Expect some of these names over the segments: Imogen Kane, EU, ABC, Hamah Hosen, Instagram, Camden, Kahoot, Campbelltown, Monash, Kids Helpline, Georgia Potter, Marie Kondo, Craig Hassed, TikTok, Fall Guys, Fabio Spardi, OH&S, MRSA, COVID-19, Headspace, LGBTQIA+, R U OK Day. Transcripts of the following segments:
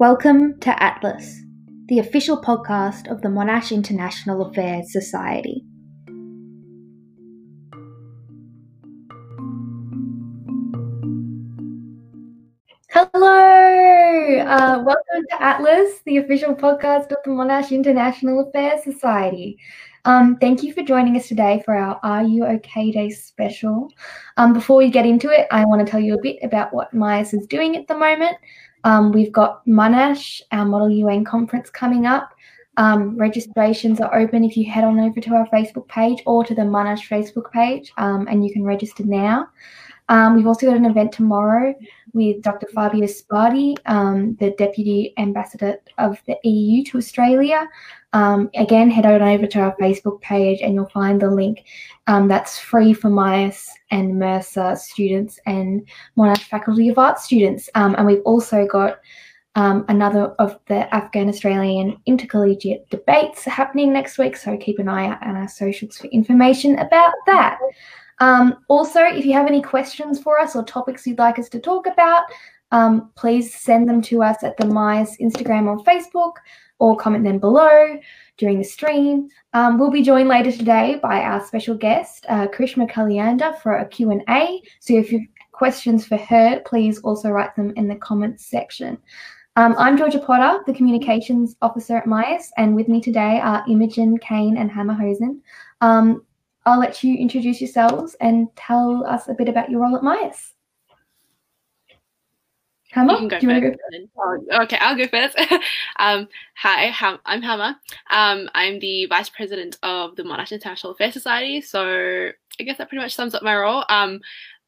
Welcome to Atlas, the official podcast of the Monash International Affairs Society. Hello! Welcome to Atlas, the official podcast of the Monash International Affairs Society. Thank you for joining us today for our Are You OK Day special. Before we get into it, I want to tell you a bit about what MIAS is doing at the moment. We've got Monash, our Model UN conference, coming up. Registrations are open if you head on over to our Facebook page or to the Monash Facebook page, and you can register now. We've also got an event tomorrow with Dr. Fabio Spardi, the Deputy Ambassador of the EU to Australia. Again, head on over to our Facebook page and you'll find the link. That's free for MIAS and MRSA students and Monash Faculty of Arts students. And we've also got another of the Afghan-Australian intercollegiate debates happening next week, so keep an eye out on our socials for information about that. Also, if you have any questions for us or topics you'd like us to talk about, please send them to us at the MIAS Instagram or Facebook, or comment them below during the stream. We'll be joined later today by our special guest, Charishma Kaliyanda, for a Q&A. So if you have questions for her, please also write them in the comments section. I'm Georgia Potter, the Communications Officer at MIAS, and with me today are Imogen Kane and Hamah Hosen. I'll let you introduce yourselves and tell us a bit about your role at MIAS. Hamah, do you want to go first? Okay, I'll go first. Hi, I'm Hamah. I'm the Vice President of the Monash International Affairs Society, so I guess that pretty much sums up my role,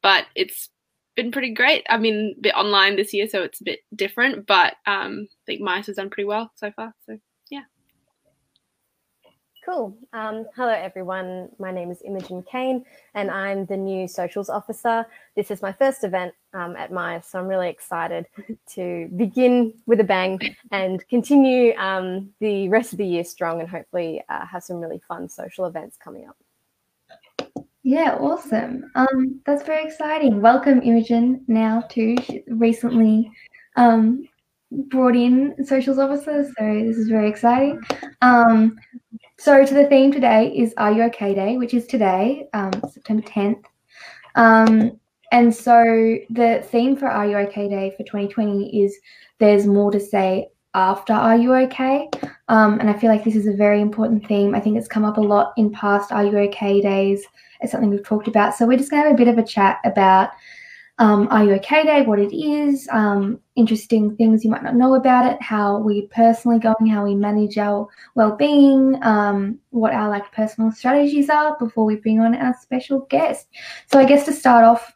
but it's been pretty great. I mean, a bit online this year, so it's a bit different, but I think MIAS has done pretty well so far, so yeah. Cool. Hello, everyone. My name is Imogen Kane, and I'm the new Socials Officer. This is my first event at MIAS, so I'm really excited to begin with a bang and continue the rest of the year strong and hopefully have some really fun social events coming up. Yeah, awesome. That's very exciting. Welcome, Imogen, now to recently brought in Socials Officer, so this is very exciting. So to the theme today is Are You OK Day, which is today, September 10th. And so the theme for Are You OK Day for 2020 is there's more to say after Are You OK? And I feel like this is a very important theme. I think it's come up a lot in past Are You OK Days. It's something we've talked about. So we're just going to have a bit of a chat about Are You OK Day, what it is, interesting things you might not know about it, how we personally going, how we manage our well-being, what our like personal strategies are before we bring on our special guest. So I guess to start off,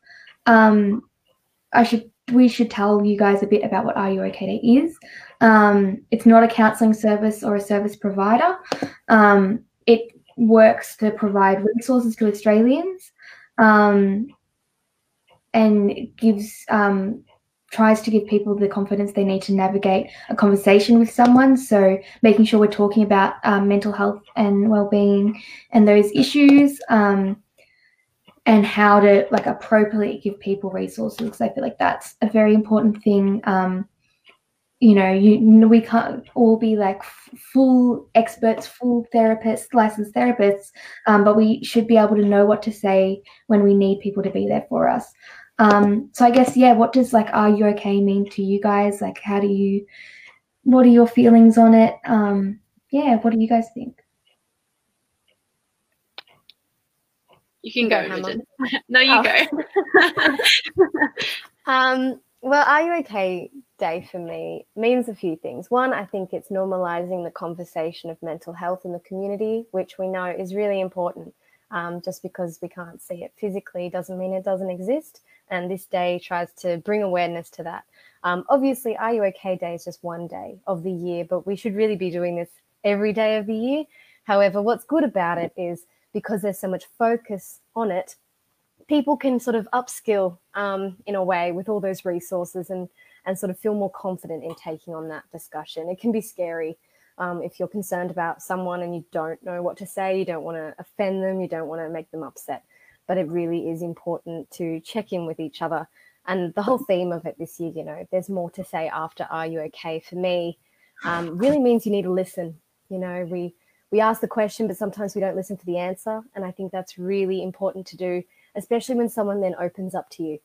we should tell you guys a bit about what Are You OK Day is. It's not a counselling service or a service provider. It works to provide resources to Australians. And gives tries to give people the confidence they need to navigate a conversation with someone. So making sure we're talking about mental health and well-being and those issues, and how to like appropriately give people resources. Because I feel like that's a very important thing. We can't all be like full experts, full therapists, licensed therapists, but we should be able to know what to say when we need people to be there for us. So I guess, yeah, what does like Are You OK mean to you guys? Like, what are your feelings on it? Yeah, what do you guys think? You can go, Imogen. No, you go. Well, Are You OK Day for me means a few things. One, I think it's normalising the conversation of mental health in the community, which we know is really important. Just because we can't see it physically doesn't mean it doesn't exist. And this day tries to bring awareness to that. Obviously, Are You OK Day is just one day of the year, but we should really be doing this every day of the year. However, what's good about it is because there's so much focus on it, people can sort of upskill in a way with all those resources and sort of feel more confident in taking on that discussion. It can be scary. If you're concerned about someone and you don't know what to say, you don't want to offend them, you don't want to make them upset. but it really is important to check in with each other. And the whole theme of it this year, you know, there's more to say after Are You Okay? For me, really means you need to listen. You know, we ask the question, but sometimes we don't listen for the answer. And I think that's really important to do, especially when someone then opens up to you.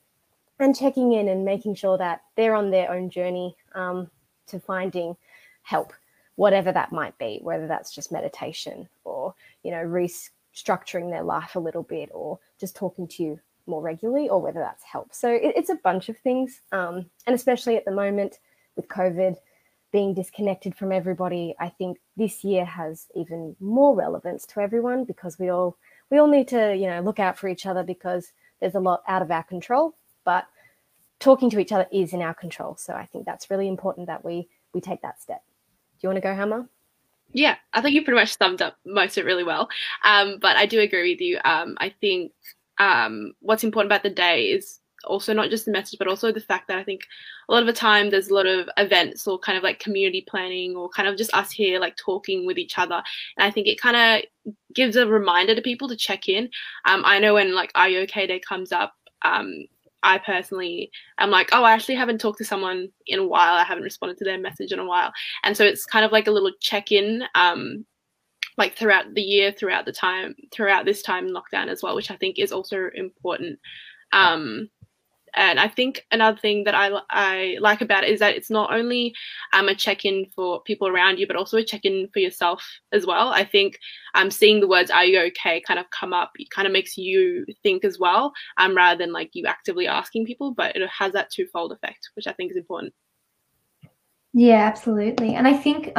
And checking in and making sure that they're on their own journey to finding help, whatever that might be, whether that's just meditation or, you know, restructuring their life a little bit or just talking to you more regularly, or whether that's help. So it's a bunch of things. And especially at the moment with COVID, being disconnected from everybody, I think this year has even more relevance to everyone, because we all need to, you know, look out for each other, because there's a lot out of our control. But talking to each other is in our control. So I think that's really important that we take that step. Do you want to go, Hamah? Yeah, I think you pretty much summed up most of it really well. But I do agree with you. I think what's important about the day is also not just the message, but also the fact that I think a lot of the time there's a lot of events or kind of like community planning or kind of just us here like talking with each other. And I think it kind of gives a reminder to people to check in. I know when like Are You OK Day comes up, I personally am like, oh, I actually haven't talked to someone in a while. I haven't responded to their message in a while. And so it's kind of like a little check-in like throughout the year, throughout this time in lockdown as well, which I think is also important. And I think another thing that I like about it is that it's not only a check-in for people around you, but also a check-in for yourself as well. I think seeing the words "Are you okay?" kind of come up, it kind of makes you think as well, rather than like you actively asking people, but it has that twofold effect, which I think is important. Yeah, absolutely. And I think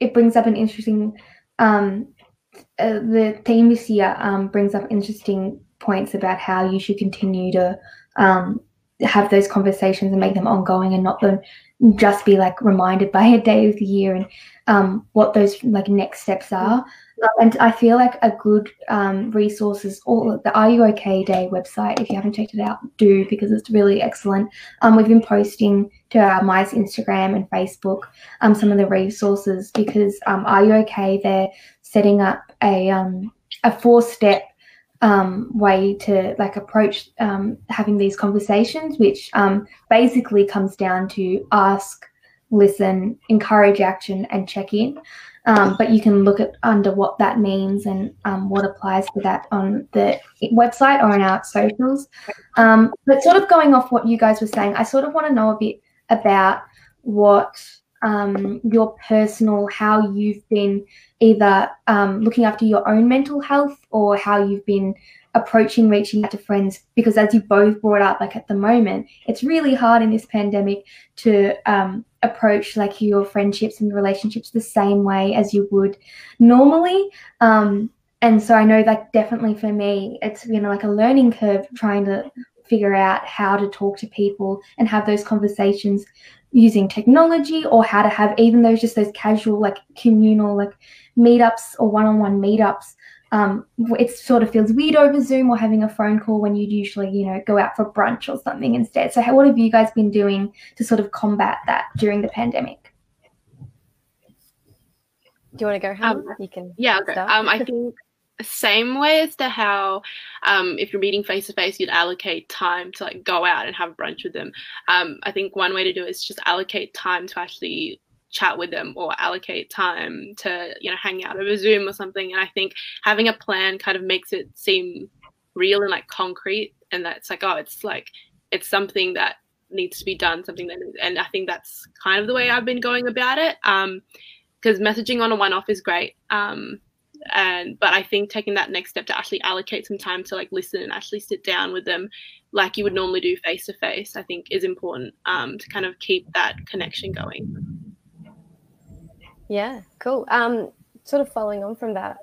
it brings up an interesting, the theme this year brings up interesting points about how you should continue to have those conversations and make them ongoing, and not them just be like reminded by a day of the year, and what those like next steps are. And I feel like a good resource is all the Are You OK Day website. If you haven't checked it out, do, because it's really excellent. We've been posting to our MICE Instagram and Facebook some of the resources, because Are You OK? They're setting up a 4-step way to like approach having these conversations, which basically comes down to ask, listen, encourage action, and check in. But you can look at under what that means and what applies to that on the website or on our socials. But sort of going off what you guys were saying, I sort of want to know a bit about what your personal, how you've been either looking after your own mental health, or how you've been approaching reaching out to friends, because as you both brought up, like at the moment it's really hard in this pandemic to approach like your friendships and relationships the same way as you would normally. And so I know like definitely for me it's, you know, like a learning curve trying to figure out how to talk to people and have those conversations using technology, or how to have even those just those casual like communal like meetups or one-on-one meetups. It sort of feels weird over Zoom or having a phone call when you'd usually, you know, go out for brunch or something instead. So what have you guys been doing to sort of combat that during the pandemic? Do you want to go home? You can. Yeah, I'll go. I think same way as to how if you're meeting face to face, you'd allocate time to like go out and have brunch with them. I think one way to do it is just allocate time to actually chat with them, or allocate time to, you know, hang out over Zoom or something. And I think having a plan kind of makes it seem real and like concrete, and that's like, oh, it's like it's something that needs to be done, something that, and I think that's kind of the way I've been going about it. Because messaging on a one-off is great. But I think taking that next step to actually allocate some time to like listen and actually sit down with them like you would normally do face to face, I think is important to kind of keep that connection going. Yeah, cool. Sort of following on from that,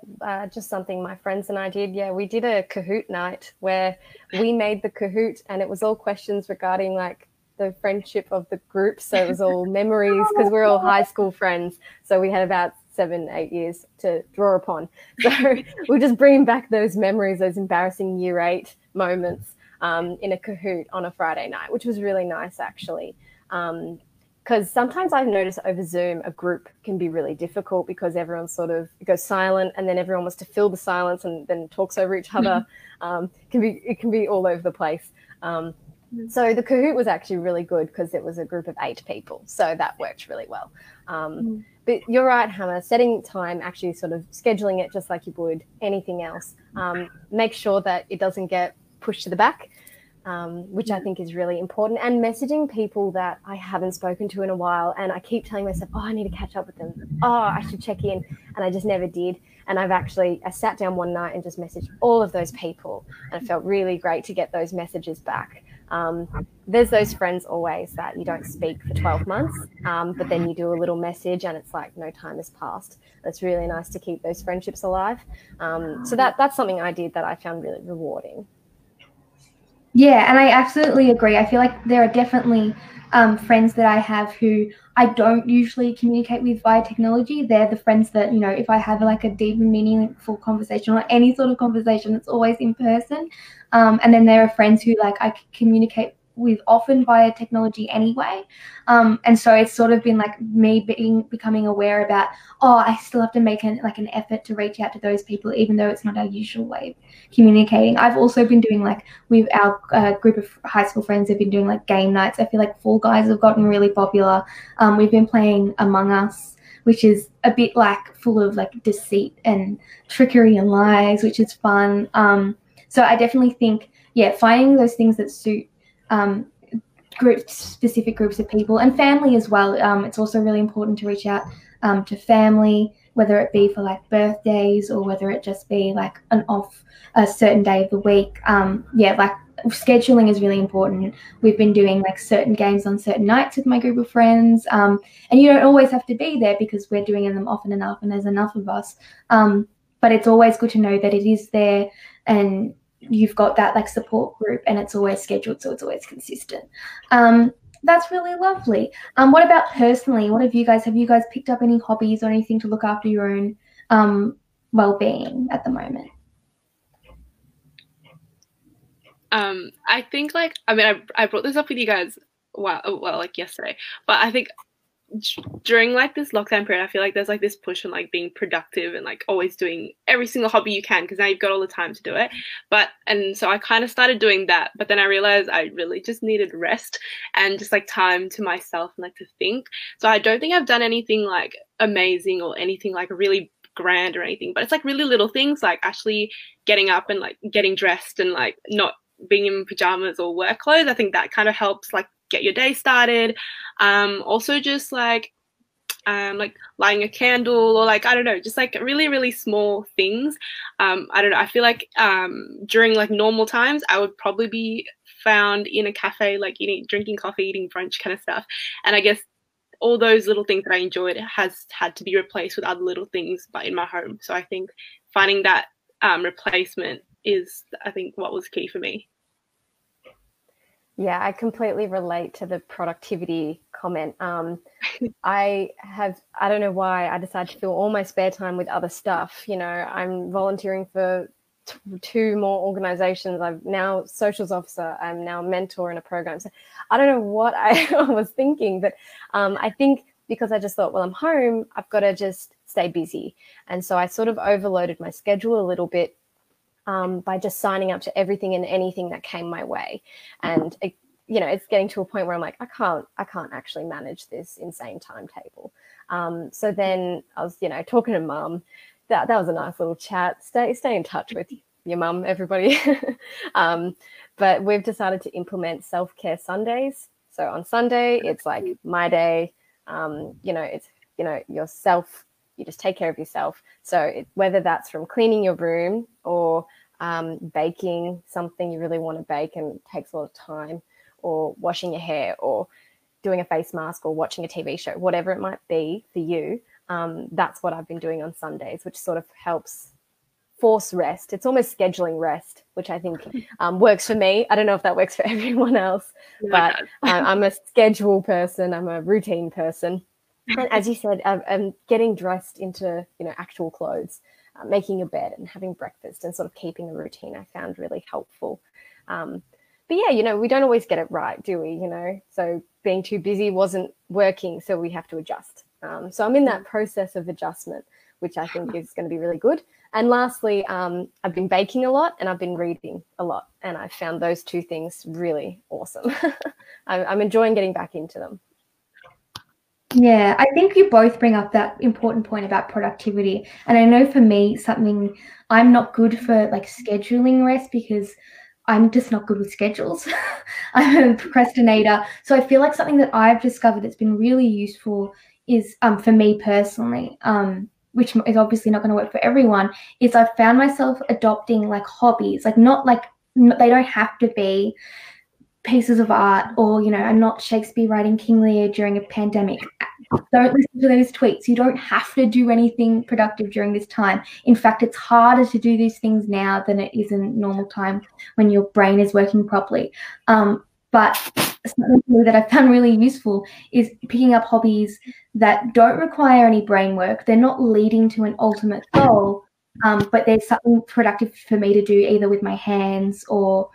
just something my friends and I did. Yeah, we did a Kahoot night where we made the Kahoot, and it was all questions regarding like the friendship of the group. So it was all memories, because we're all high school friends. So we had about 7-8 years to draw upon, so we'll just bring back those memories, those embarrassing year 8 moments in a Kahoot on a Friday night, which was really nice actually. Because sometimes I've noticed over Zoom, a group can be really difficult because everyone sort of goes silent and then everyone wants to fill the silence and then talks over each other. It can be all over the place. So the Kahoot was actually really good because it was a group of 8 people. So that worked really well. But you're right, Hamah, setting time, actually sort of scheduling it just like you would anything else. Make sure that it doesn't get pushed to the back. Which I think is really important, and messaging people that I haven't spoken to in a while, and I keep telling myself, oh, I need to catch up with them. Oh, I should check in, and I just never did. And I sat down one night and just messaged all of those people, and it felt really great to get those messages back. There's those friends always that you don't speak for 12 months, but then you do a little message and it's like no time has passed. It's really nice to keep those friendships alive. So that's something I did that I found really rewarding. Yeah, and I absolutely agree. I feel like there are definitely friends that I have who I don't usually communicate with via technology. They're the friends that, you know, if I have like a deep and meaningful conversation or any sort of conversation, it's always in person. And then there are friends who like I communicate with often via technology anyway. And so it's sort of been like me becoming aware about, oh, I still have to make an effort to reach out to those people, even though it's not our usual way of communicating. I've also been doing like with our group of high school friends, have been doing like game nights. I feel like Fall Guys have gotten really popular. We've been playing Among Us, which is a bit like full of like deceit and trickery and lies, which is fun. So I definitely think, yeah, finding those things that suit specific groups of people, and family as well. It's also really important to reach out to family, whether it be for like birthdays or whether it just be like a certain day of the week. Like scheduling is really important. We've been doing like certain games on certain nights with my group of friends, and you don't always have to be there because we're doing them often enough and there's enough of us. But it's always good to know that it is there and you've got that like support group, and it's always scheduled, so it's always consistent. That's really lovely. What about personally? What have you guys picked up any hobbies or anything to look after your own well-being at the moment? I think like, I mean, I brought this up with you guys yesterday, but I think during like this lockdown period, I feel like there's like this push on like being productive and like always doing every single hobby you can because now you've got all the time to do it. And so I kind of started doing that, but then I realized I really just needed rest and just like time to myself and like to think. So I don't think I've done anything like amazing or anything like really grand or anything, but it's like really little things like actually getting up and like getting dressed and like not being in pajamas or work clothes. I think that kind of helps like get your day started. Also just like lighting a candle or like, I don't know, just like really, really small things. I don't know. I feel like during like normal times, I would probably be found in a cafe, like drinking coffee, eating brunch kind of stuff. And I guess all those little things that I enjoyed has had to be replaced with other little things, but in my home. So I think finding that replacement is, I think, what was key for me. Yeah, I completely relate to the productivity comment. I don't know why I decided to fill all my spare time with other stuff. You know, I'm volunteering for two more organizations. I'm now socials officer. I'm now a mentor in a program. So I don't know what I was thinking, but I think because I just thought, well, I'm home, I've got to just stay busy. And so I sort of overloaded my schedule a little bit by just signing up to everything and anything that came my way. And, it's getting to a point where I'm like, I can't actually manage this insane timetable. So then I was, talking to mum. That was a nice little chat. Stay in touch with your mum, everybody. But we've decided to implement self-care Sundays. So on Sunday, it's like my day, it's, yourself. You just take care of yourself. So whether that's from cleaning your room or baking something you really want to bake and takes a lot of time, or washing your hair or doing a face mask or watching a TV show, whatever it might be for you, that's what I've been doing on Sundays, which sort of helps force rest. It's almost scheduling rest, which I think works for me. I don't know if that works for everyone else, but I'm a schedule person. I'm a routine person. And as you said, getting dressed into, actual clothes, making a bed and having breakfast and sort of keeping a routine I found really helpful. But yeah, you know, we don't always get it right, do we? You know, so being too busy wasn't working, so we have to adjust. So I'm in that process of adjustment, which I think is going to be really good. And lastly, I've been baking a lot and I've been reading a lot, and I found those two things really awesome. I'm enjoying getting back into them. Yeah, I think you both bring up that important point about productivity. And I know for me, something I'm not good for, like scheduling rest, because I'm just not good with schedules. I'm a procrastinator. So I feel like something that I've discovered that's been really useful is for me personally, which is obviously not going to work for everyone, is I've found myself adopting like hobbies, they don't have to be pieces of art, or, you know, I'm not Shakespeare writing King Lear during a pandemic. Don't listen to those tweets. You don't have to do anything productive during this time. In fact, it's harder to do these things now than it is in normal time when your brain is working properly. But something that I found really useful is picking up hobbies that don't require any brain work. They're not leading to an ultimate goal, but there's something productive for me to do either with my hands or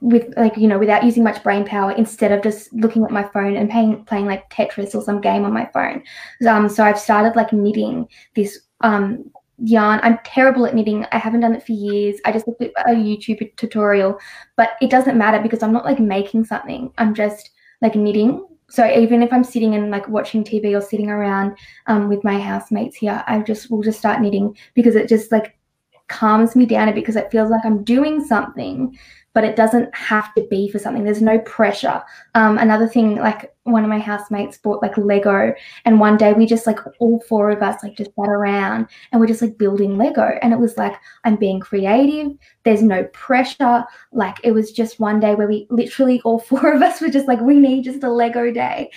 with, like, you know, without using much brain power, instead of just looking at my phone and playing like Tetris or some game on my phone. So I've started like knitting this yarn. I'm terrible at knitting. I haven't done it for years. I just looked at a YouTube tutorial, but it doesn't matter because I'm not like making something. I'm just like knitting. So even if I'm sitting and like watching TV or sitting around with my housemates here, I just will just start knitting, because it just like calms me down a bit, because it feels like I'm doing something, but it doesn't have to be for something. There's no pressure. Another thing, like one of my housemates bought like Lego, and one day we just like all four of us like just sat around and we're just like building Lego, and it was like, I'm being creative. There's no pressure. Like, it was just one day where we literally all four of us were just like, we need just a Lego day.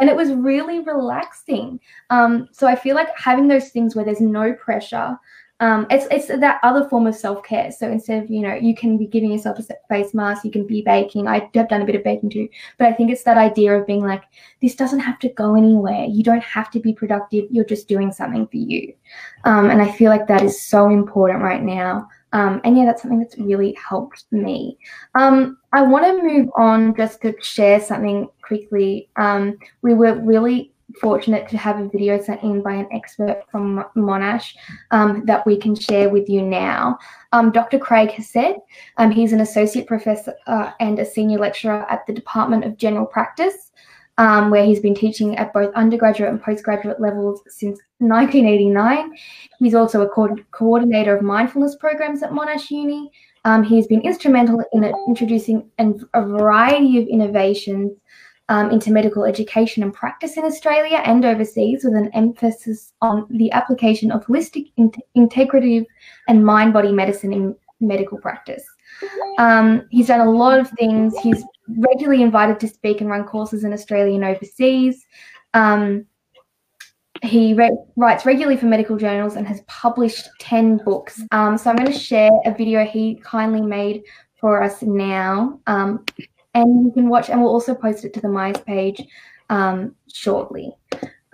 And it was really relaxing. So I feel like having those things where there's no pressure, it's that other form of self-care. So instead of, you know, you can be giving yourself a face mask, you can be baking. I have done a bit of baking too, but I think it's that idea of being like, this doesn't have to go anywhere. You don't have to be productive. You're just doing something for you. And I feel like that is so important right now. And yeah, that's something that's really helped me. I want to move on just to share something quickly. We were really fortunate to have a video sent in by an expert from Monash that we can share with you now. Dr. Craig Hassed, he's an associate professor and a senior lecturer at the Department of General Practice, where he's been teaching at both undergraduate and postgraduate levels since 1989. He's also a coordinator of mindfulness programs at Monash Uni. He's been instrumental in introducing a variety of innovations into medical education and practice in Australia and overseas, with an emphasis on the application of holistic, integrative and mind-body medicine in medical practice. He's done a lot of things. He's regularly invited to speak and run courses in Australia and overseas. He writes regularly for medical journals and has published 10 books. So I'm going to share a video he kindly made for us now. And you can watch, and we'll also post it to the MIS page shortly.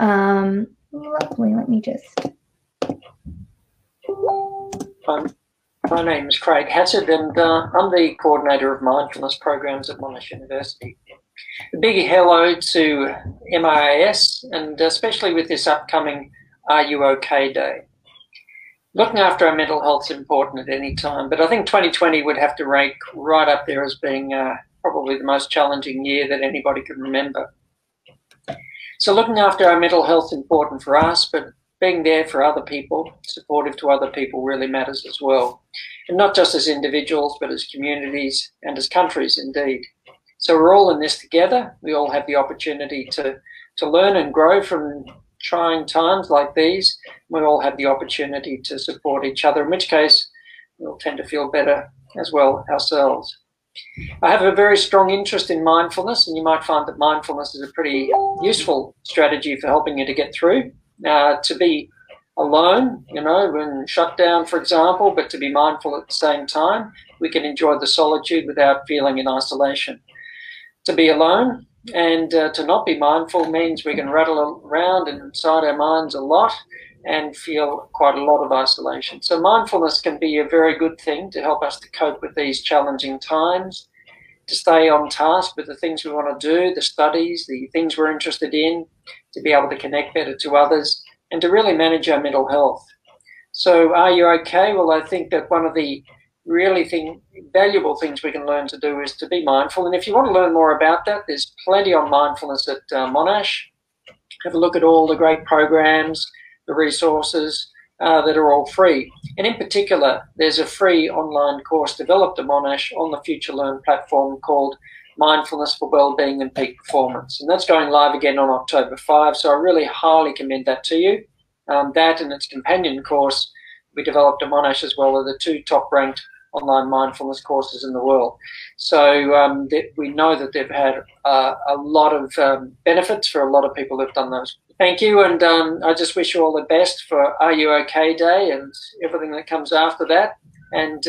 Lovely, let me just. My name is Craig Hassed, and I'm the coordinator of mindfulness programs at Monash University. A big hello to MIS, and especially with this upcoming R U OK Day. Looking after our mental health is important at any time, but I think 2020 would have to rank right up there as being probably the most challenging year that anybody can remember. So looking after our mental health is important for us, but being there for other people, supportive to other people, really matters as well. And not just as individuals, but as communities and as countries indeed. So we're all in this together. We all have the opportunity to learn and grow from trying times like these. We all have the opportunity to support each other, in which case we'll tend to feel better as well ourselves. I have a very strong interest in mindfulness, and you might find that mindfulness is a pretty useful strategy for helping you to get through, to be alone, you know, when shut down, for example, but to be mindful at the same time. We can enjoy the solitude without feeling in isolation. To be alone and to not be mindful means we can rattle around inside our minds a lot and feel quite a lot of isolation. So mindfulness can be a very good thing to help us to cope with these challenging times to stay on task with the things we want to do, the studies, the things we're interested in, to be able to connect better to others, and to really manage our mental health. So are you okay? Well, I think that one of the really valuable things we can learn to do is to be mindful. And if you want to learn more about that, there's plenty on mindfulness at Monash. Have a look at all the great programs, the resources that are all free. And in particular, there's a free online course developed at Monash on the FutureLearn platform called Mindfulness for Wellbeing and Peak Performance. And that's going live again on October 5, so I really highly commend that to you. That and its companion course we developed at Monash as well are the two top-ranked online mindfulness courses in the world. So we know that they've had a lot of benefits for a lot of people who've done those. Thank you, and I just wish you all the best for Are You OK Day and everything that comes after that. And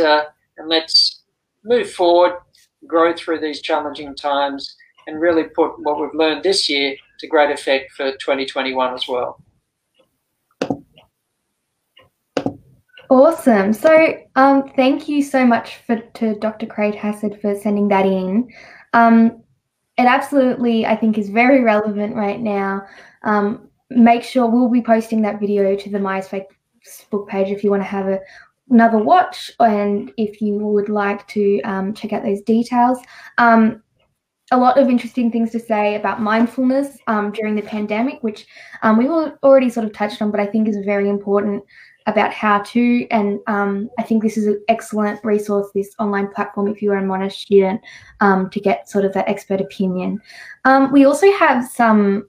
let's move forward, grow through these challenging times, and really put what we've learned this year to great effect for 2021 as well. Awesome. So thank you so much to Dr. Craig Hassed for sending that in. It absolutely, I think, is very relevant right now. Make sure we'll be posting that video to the MySpace Facebook page if you want to have another watch, and if you would like to check out those details. A lot of interesting things to say about mindfulness during the pandemic, which we already sort of touched on, but I think is very important about how to, and I think this is an excellent resource, this online platform, if you're a Monash student, to get sort of that expert opinion. We also have some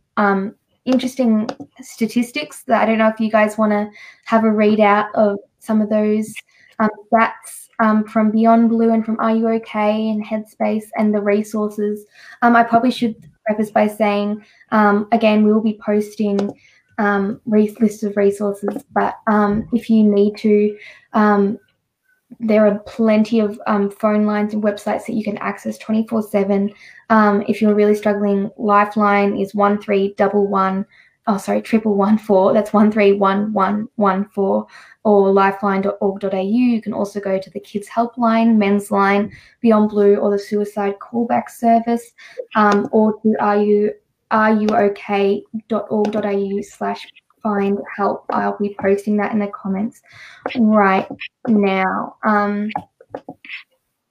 interesting statistics that I don't know if you guys want to have a readout of some of those stats from Beyond Blue and from Are You OK and Headspace and the resources. I probably should preface by saying, again, we will be posting lists of resources, but if you need to, there are plenty of phone lines and websites that you can access 24/7. If you're really struggling, Lifeline is 13114. That's 131114, or lifeline.org.au. You can also go to the Kids Helpline, Men's Line, Beyond Blue, or the Suicide Call Back Service, or to ruok.org.au/find help. I'll be posting that in the comments right now.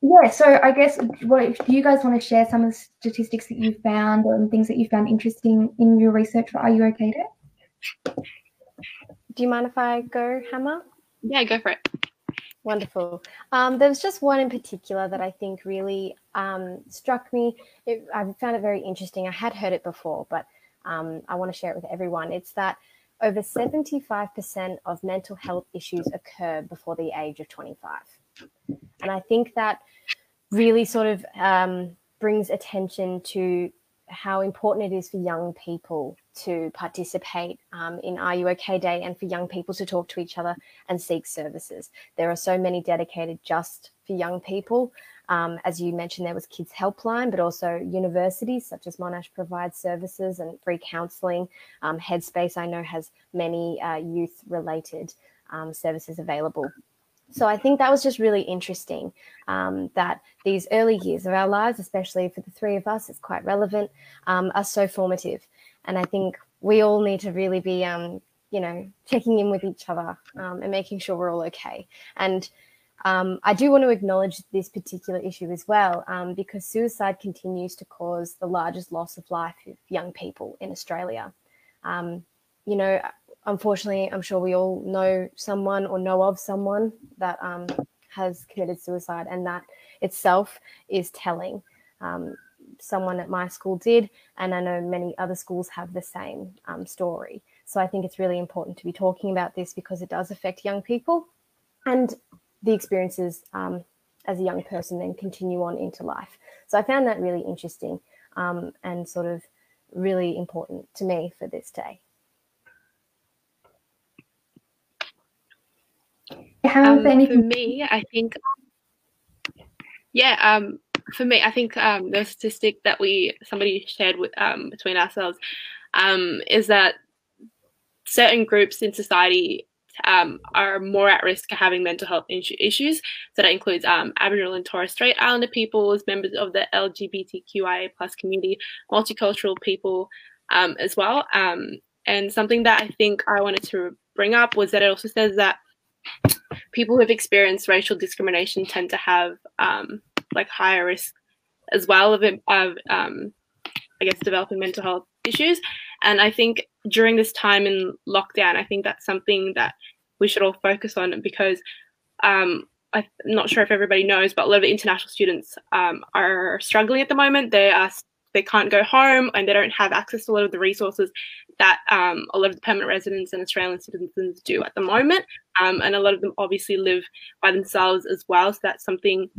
Yeah, so I guess, do you guys want to share some of the statistics that you found and things that you found interesting in your research for Are You OK Day? Do you mind if I go, Hamah? Yeah, go for it. Wonderful. There was just one in particular that I think really struck me. I found it very interesting. I had heard it before, but I want to share it with everyone. It's that over 75% of mental health issues occur before the age of 25. And I think that really sort of brings attention to how important it is for young people to participate in Are You OK Day, and for young people to talk to each other and seek services. There are so many dedicated just for young people. As you mentioned, there was Kids Helpline, but also universities such as Monash provide services and free counselling. Headspace, I know, has many youth-related services available. So I think that was just really interesting, that these early years of our lives, especially for the three of us, it's quite relevant, are so formative. And I think we all need to really be, you know, checking in with each other and making sure we're all okay. And I do want to acknowledge this particular issue as well, because suicide continues to cause the largest loss of life of young people in Australia. You know, unfortunately, I'm sure we all know someone or know of someone that has committed suicide, and that itself is telling. Someone at my school did, and I know many other schools have the same story. So I think it's really important to be talking about this, because it does affect young people, and the experiences as a young person then continue on into life. So I found that really interesting and sort of really important to me for this day. For me, I think, yeah, for me, I think the statistic that somebody shared with, between ourselves is that certain groups in society are more at risk of having mental health issues. So that includes Aboriginal and Torres Strait Islander peoples, members of the LGBTQIA+ community, multicultural people as well. And something that I think I wanted to bring up was that it also says that people who have experienced racial discrimination tend to have like higher risk as well of I guess, developing mental health issues. And I think during this time in lockdown, I think that's something that we should all focus on, because I'm not sure if everybody knows, but a lot of international students are struggling at the moment. They can't go home, and they don't have access to a lot of the resources that a lot of the permanent residents and Australian citizens do at the moment. And a lot of them obviously live by themselves as well. So that's something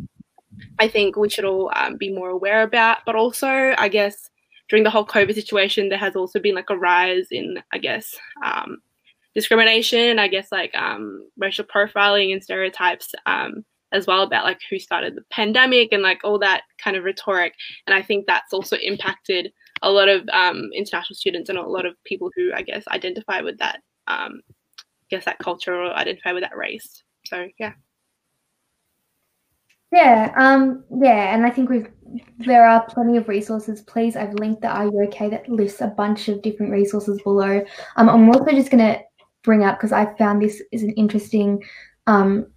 I think we should all be more aware about. But also, I guess, during the whole COVID situation, there has also been like a rise in, I guess, discrimination, I guess, like racial profiling and stereotypes as well about like who started the pandemic and like all that kind of rhetoric. And I think that's also impacted a lot of international students and a lot of people who, I guess, identify with that, I guess, that culture or identify with that race. So, yeah. Yeah, and I think there are plenty of resources. Please, I've linked the R U OK that lists a bunch of different resources below. I'm also just going to bring up, because I found this is an interesting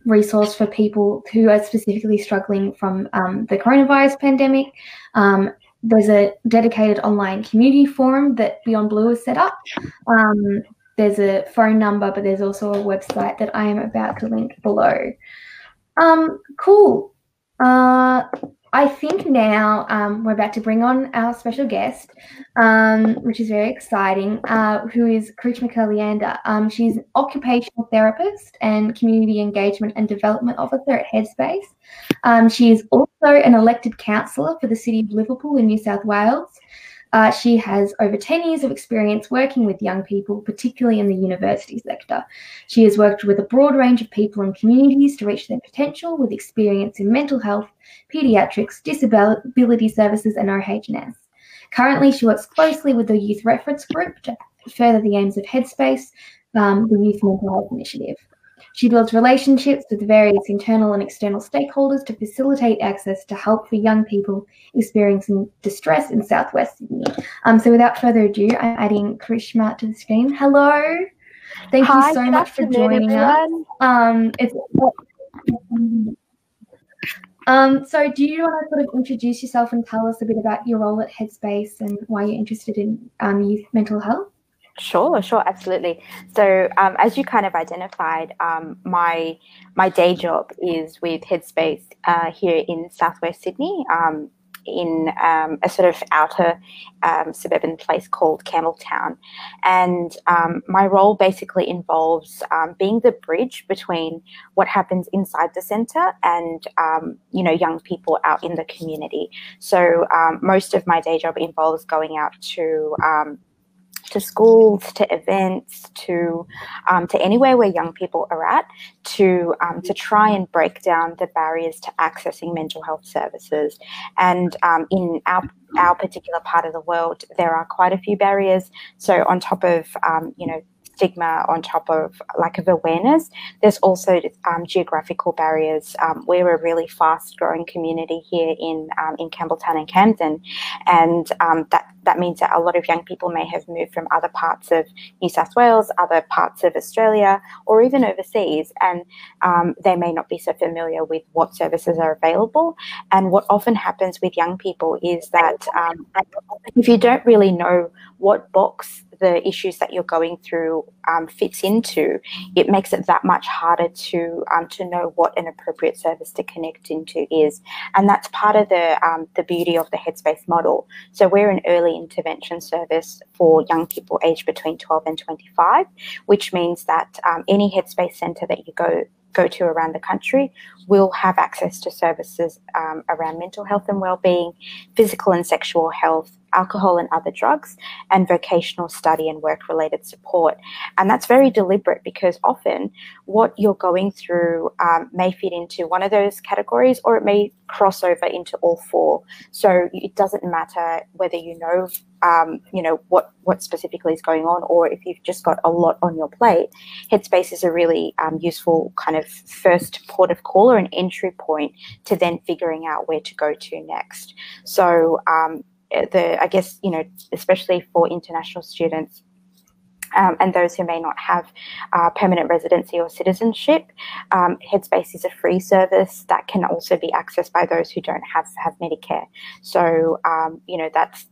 resource for people who are specifically struggling from the coronavirus pandemic. There's a dedicated online community forum that Beyond Blue has set up. There's a phone number, but there's also a website that I am about to link below. Cool. I think now we're about to bring on our special guest, which is very exciting, who is Charishma Kaliyanda. She's an occupational therapist and community engagement and development officer at Headspace. She is also an elected councillor for the City of Liverpool in New South Wales. She has over 10 years of experience working with young people, particularly in the university sector. She has worked with a broad range of people and communities to reach their potential, with experience in mental health, paediatrics, disability services and OH&S. Currently, she works closely with the Youth Reference Group to further the aims of Headspace, the Youth Mental Health Initiative. She builds relationships with various internal and external stakeholders to facilitate access to help for young people experiencing distress in Southwest Sydney. So without further ado, I'm adding Charishma to the screen. Hello. Hi, you so much for joining everyone. Us. So do you want to sort of introduce yourself and tell us a bit about your role at Headspace and why you're interested in youth mental health? Sure, absolutely. So as you kind of identified, my day job is with Headspace here in Southwest Sydney, in a sort of outer suburban place called Campbelltown. And my role basically involves being the bridge between what happens inside the centre and, you know, young people out in the community. So most of my day job involves going out to schools, to events, to anywhere where young people are at, to try and break down the barriers to accessing mental health services. And in our particular part of the world, there are quite a few barriers. So on top of you know, stigma, on top of lack of awareness, there's also geographical barriers. We're a really fast-growing community here in Campbelltown and Camden, and that means that a lot of young people may have moved from other parts of New South Wales, other parts of Australia, or even overseas, and they may not be so familiar with what services are available. And what often happens with young people is that if you don't really know what box the issues that you're going through fits into, it makes it that much harder to know what an appropriate service to connect into is. And that's part of the beauty of the Headspace model. So we're an early intervention service for young people aged between 12 and 25, which means that any Headspace centre that you go to around the country will have access to services around mental health and wellbeing, physical and sexual health, alcohol and other drugs, and vocational study and work-related support. And that's very deliberate because often what you're going through may fit into one of those categories, or it may cross over into all four. So it doesn't matter whether you know what specifically is going on, or if you've just got a lot on your plate. Headspace is a really useful kind of first port of call, or an entry point to then figuring out where to go to next. So I guess, especially for international students, and those who may not have permanent residency or citizenship, Headspace is a free service that can also be accessed by those who don't have Medicare. So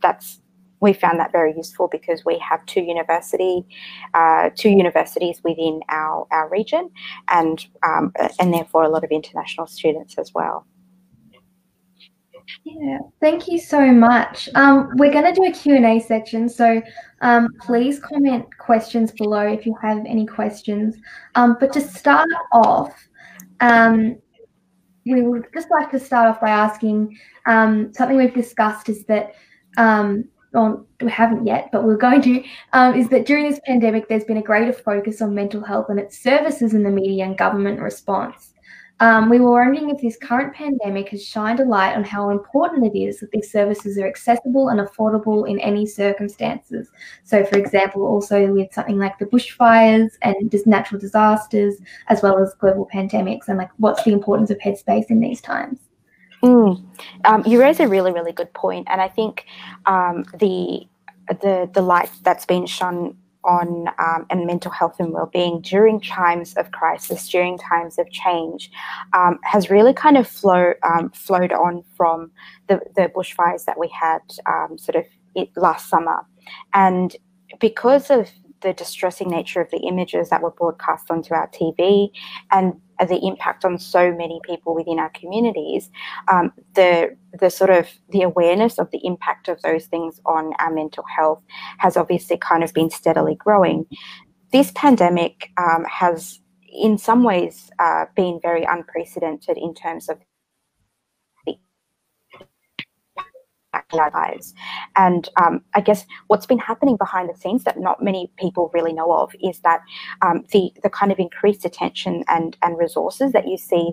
that's we found that very useful because we have two universities within our region, and therefore a lot of international students as well. Yeah, thank you so much. We're going to do a Q&A section, so please comment questions below if you have any questions. But to start off, we would just like to start off by asking something we've discussed is that, or we haven't yet, but we're going to, is that during this pandemic there's been a greater focus on mental health and its services in the media and government response. We were wondering if this current pandemic has shined a light on how important it is that these services are accessible and affordable in any circumstances. So, for example, also with something like the bushfires and just natural disasters, as well as global pandemics, and like what's the importance of Headspace in these times? You raise a really, really good point, and I think the light that's been shone on and mental health and wellbeing during times of crisis, during times of change, has really kind of flowed on from the bushfires that we had last summer. And because of the distressing nature of the images that were broadcast onto our TV and the impact on so many people within our communities, the awareness of the impact of those things on our mental health has obviously kind of been steadily growing. This pandemic has in some ways been very unprecedented in terms of our lives, and I guess what's been happening behind the scenes that not many people really know of is that the kind of increased attention and resources that you see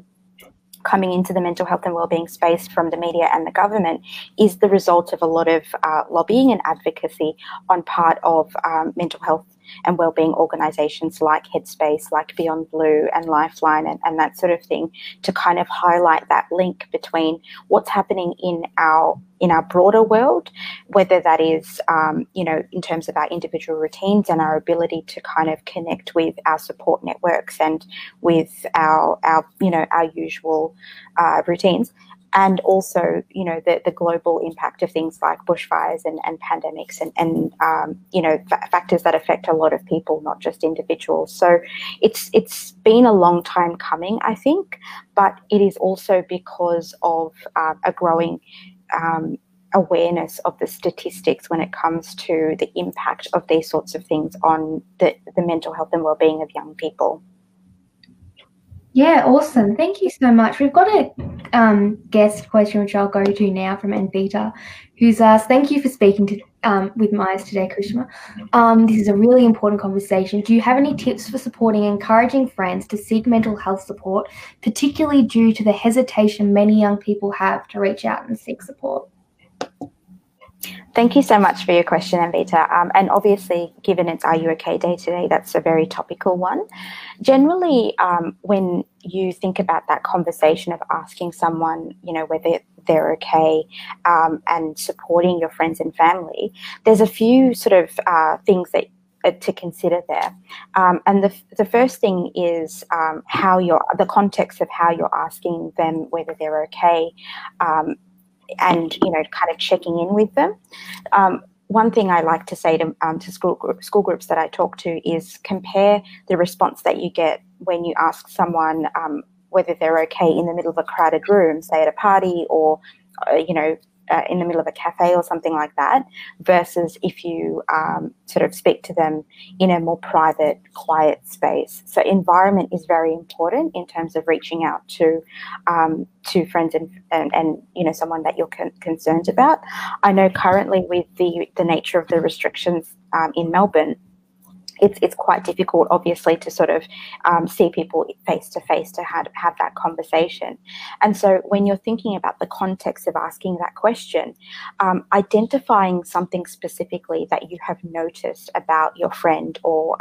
coming into the mental health and wellbeing space from the media and the government is the result of a lot of lobbying and advocacy on part of mental health and wellbeing organisations like Headspace, like Beyond Blue and Lifeline and that sort of thing, to kind of highlight that link between what's happening in our broader world, whether that is, in terms of our individual routines and our ability to kind of connect with our support networks and with our usual routines. And also, the global impact of things like bushfires and pandemics and factors that affect a lot of people, not just individuals. So it's been a long time coming, I think, but it is also because of a growing awareness of the statistics when it comes to the impact of these sorts of things on the mental health and wellbeing of young people. Yeah, awesome. Thank you so much. We've got a guest question, which I'll go to now, from Anvita, who's asked, thank you for speaking with Myers today, Krishma. This is a really important conversation. Do you have any tips for supporting and encouraging friends to seek mental health support, particularly due to the hesitation many young people have to reach out and seek support? Thank you so much for your question, Anvita. And obviously, given it's R U OK Day today, that's a very topical one. Generally, when you think about that conversation of asking someone, whether they're okay, and supporting your friends and family, there's a few things that to consider there, and the first thing is the context of how you're asking them whether they're okay. And kind of checking in with them. One thing I like to say to school groups that I talk to is compare the response that you get when you ask someone whether they're okay in the middle of a crowded room, say at a party or in the middle of a cafe or something like that, versus if you sort of speak to them in a more private, quiet space. So environment is very important in terms of reaching out to friends and you know, someone that you're concerned about. I know currently with the nature of the restrictions in Melbourne, it's quite difficult, obviously, to sort of see people face to face to have that conversation. And so when you're thinking about the context of asking that question, identifying something specifically that you have noticed about your friend or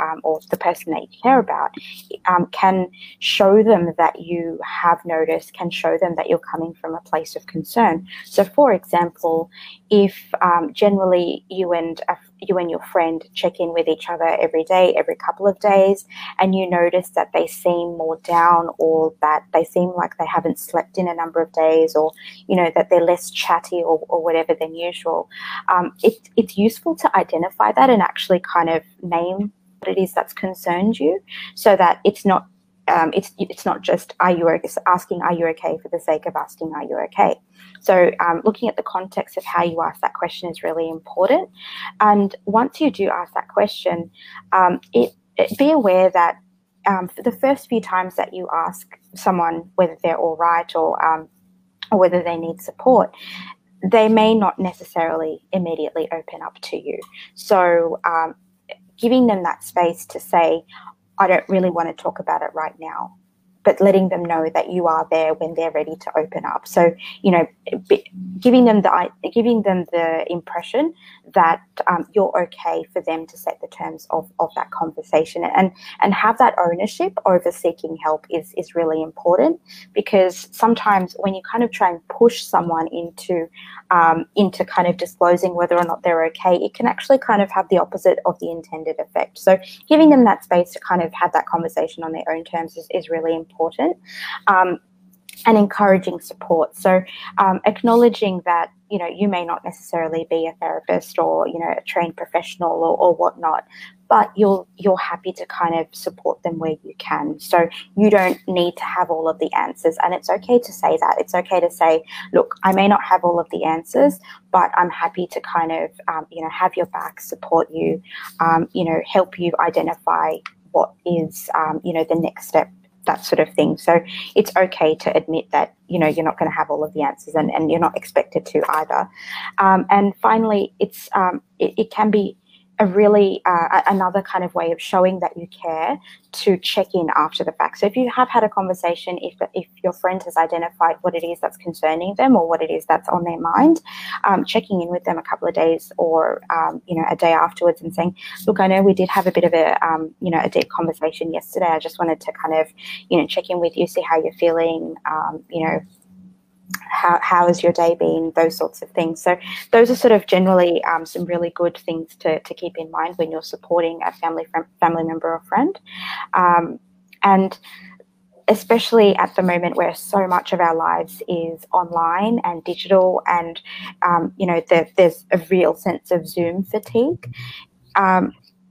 the person that you care about can show them that you have noticed, can show them that you're coming from a place of concern. So, for example, if generally you and your friend check in with each other every day, every couple of days, and you notice that they seem more down, or that they seem like they haven't slept in a number of days, or you know, that they're less chatty or whatever than usual, it's useful to identify that and actually kind of name what it is that's concerned you, so that it's not just are you okay for the sake of asking are you okay. So looking at the context of how you ask that question is really important. And once you do ask that question, be aware that for the first few times that you ask someone whether they're all right or whether they need support, they may not necessarily immediately open up to you. So giving them that space to say, I don't really want to talk about it right now, but letting them know that you are there when they're ready to open up. So, you know, giving them the impression that you're okay for them to set the terms of that conversation, and have that ownership over seeking help is really important, because sometimes when you kind of try and push someone into kind of disclosing whether or not they're okay, it can actually kind of have the opposite of the intended effect. So giving them that space to kind of have that conversation on their own terms is really important, and encouraging support. So acknowledging that, you know, you may not necessarily be a therapist or, you know, a trained professional or whatnot, but you're happy to kind of support them where you can. So you don't need to have all of the answers, and it's okay to say that. It's okay to say, look, I may not have all of the answers, but I'm happy to kind of, you know, have your back, support you, you know, help you identify what is, you know, the next step, that sort of thing. So it's okay to admit that, you know, you're not going to have all of the answers, and you're not expected to either. And finally, it's it can be a really another kind of way of showing that you care to check in after the fact. So if you have had a conversation, if your friend has identified what it is that's concerning them or what it is that's on their mind, checking in with them a couple of days or you know, a day afterwards and saying, look, I know we did have a bit of a deep conversation yesterday. I just wanted to kind of, you know, check in with you, see how you're feeling, you know, how has your day been, those sorts of things. So those are sort of generally some really good things to keep in mind when you're supporting a family member or friend. And especially at the moment where so much of our lives is online and digital, and, you know, there's a real sense of Zoom fatigue.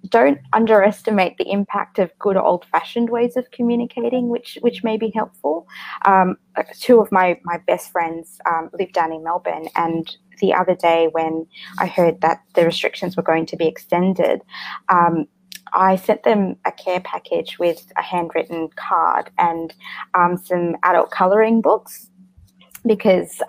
Don't underestimate the impact of good old-fashioned ways of communicating, which may be helpful. Two of my best friends live down in Melbourne, and the other day when I heard that the restrictions were going to be extended, I sent them a care package with a handwritten card and some adult colouring books, because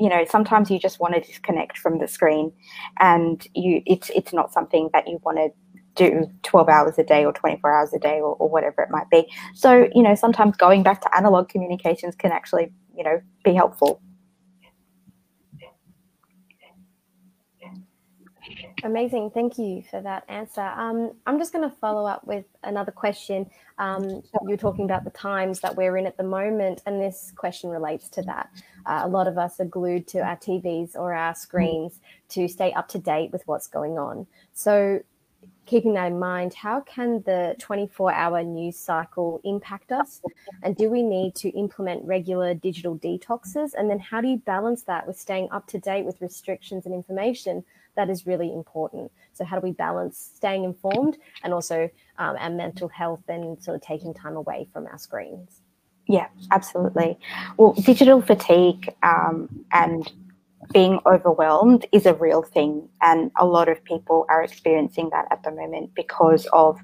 you know, sometimes you just want to disconnect from the screen, and it's not something that you want to do 12 hours a day or 24 hours a day or whatever it might be. So, you know, sometimes going back to analog communications can actually, you know, be helpful. Amazing. Thank you for that answer. I'm just going to follow up with another question. You're talking about the times that we're in at the moment, and this question relates to that. A lot of us are glued to our TVs or our screens to stay up to date with what's going on. So, keeping that in mind, how can the 24-hour news cycle impact us? And do we need to implement regular digital detoxes? And then how do you balance that with staying up to date with restrictions and information that is really important? So how do we balance staying informed and also our mental health and sort of taking time away from our screens? Yeah, absolutely. Well, digital fatigue and being overwhelmed is a real thing, and a lot of people are experiencing that at the moment because of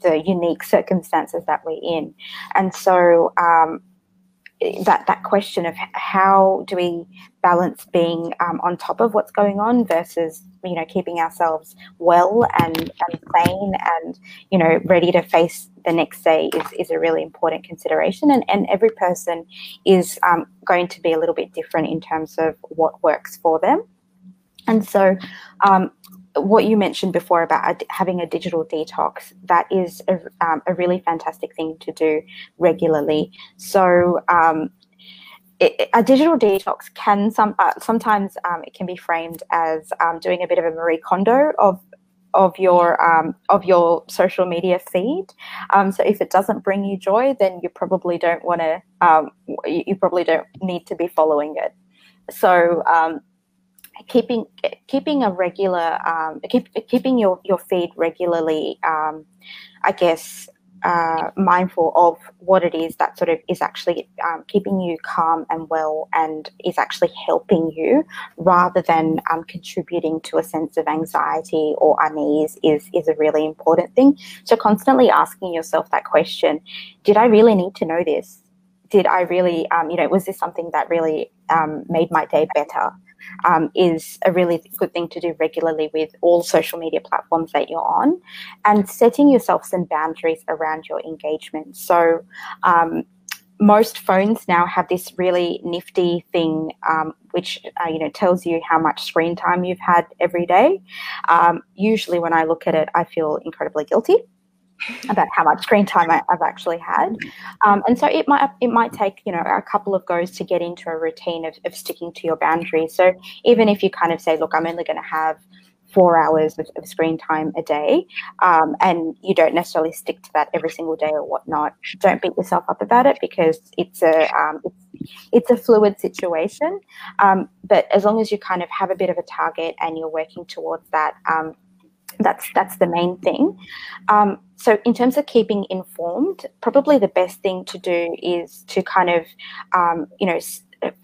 the unique circumstances that we're in. And so that question of how do we balance being on top of what's going on versus, keeping ourselves well and sane and, ready to face the next day is a really important consideration. And every person is going to be a little bit different in terms of what works for them. And so what you mentioned before about having a digital detox, that is a really fantastic thing to do regularly. So a digital detox can sometimes it can be framed as doing a bit of a Marie Kondo of your social media feed. So if it doesn't bring you joy, then you probably don't want to. You probably don't need to be following it. So keeping a regular keeping your feed regularly, I guess, mindful of what it is that sort of is actually keeping you calm and well and is actually helping you rather than contributing to a sense of anxiety or unease is a really important thing. So constantly asking yourself that question, did I really need to know this? Did I really, was this something that really made my day better? Is a really good thing to do regularly with all social media platforms that you're on, and setting yourself some boundaries around your engagement. So most phones now have this really nifty thing which tells you how much screen time you've had every day. Usually when I look at it, I feel incredibly guilty about how much screen time I've actually had, and so it might take a couple of goes to get into a routine of sticking to your boundaries. So even if you kind of say, look, I'm only going to have 4 hours of screen time a day, and you don't necessarily stick to that every single day or whatnot, don't beat yourself up about it, because it's a fluid situation. But as long as you kind of have a bit of a target and you're working towards that, that's the main thing. So in terms of keeping informed, probably the best thing to do is to kind of,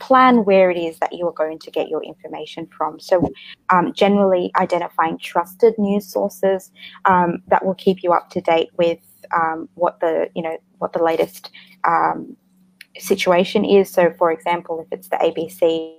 plan where it is that you are going to get your information from. So generally identifying trusted news sources that will keep you up to date with what the latest situation is. So for example, if it's the ABC,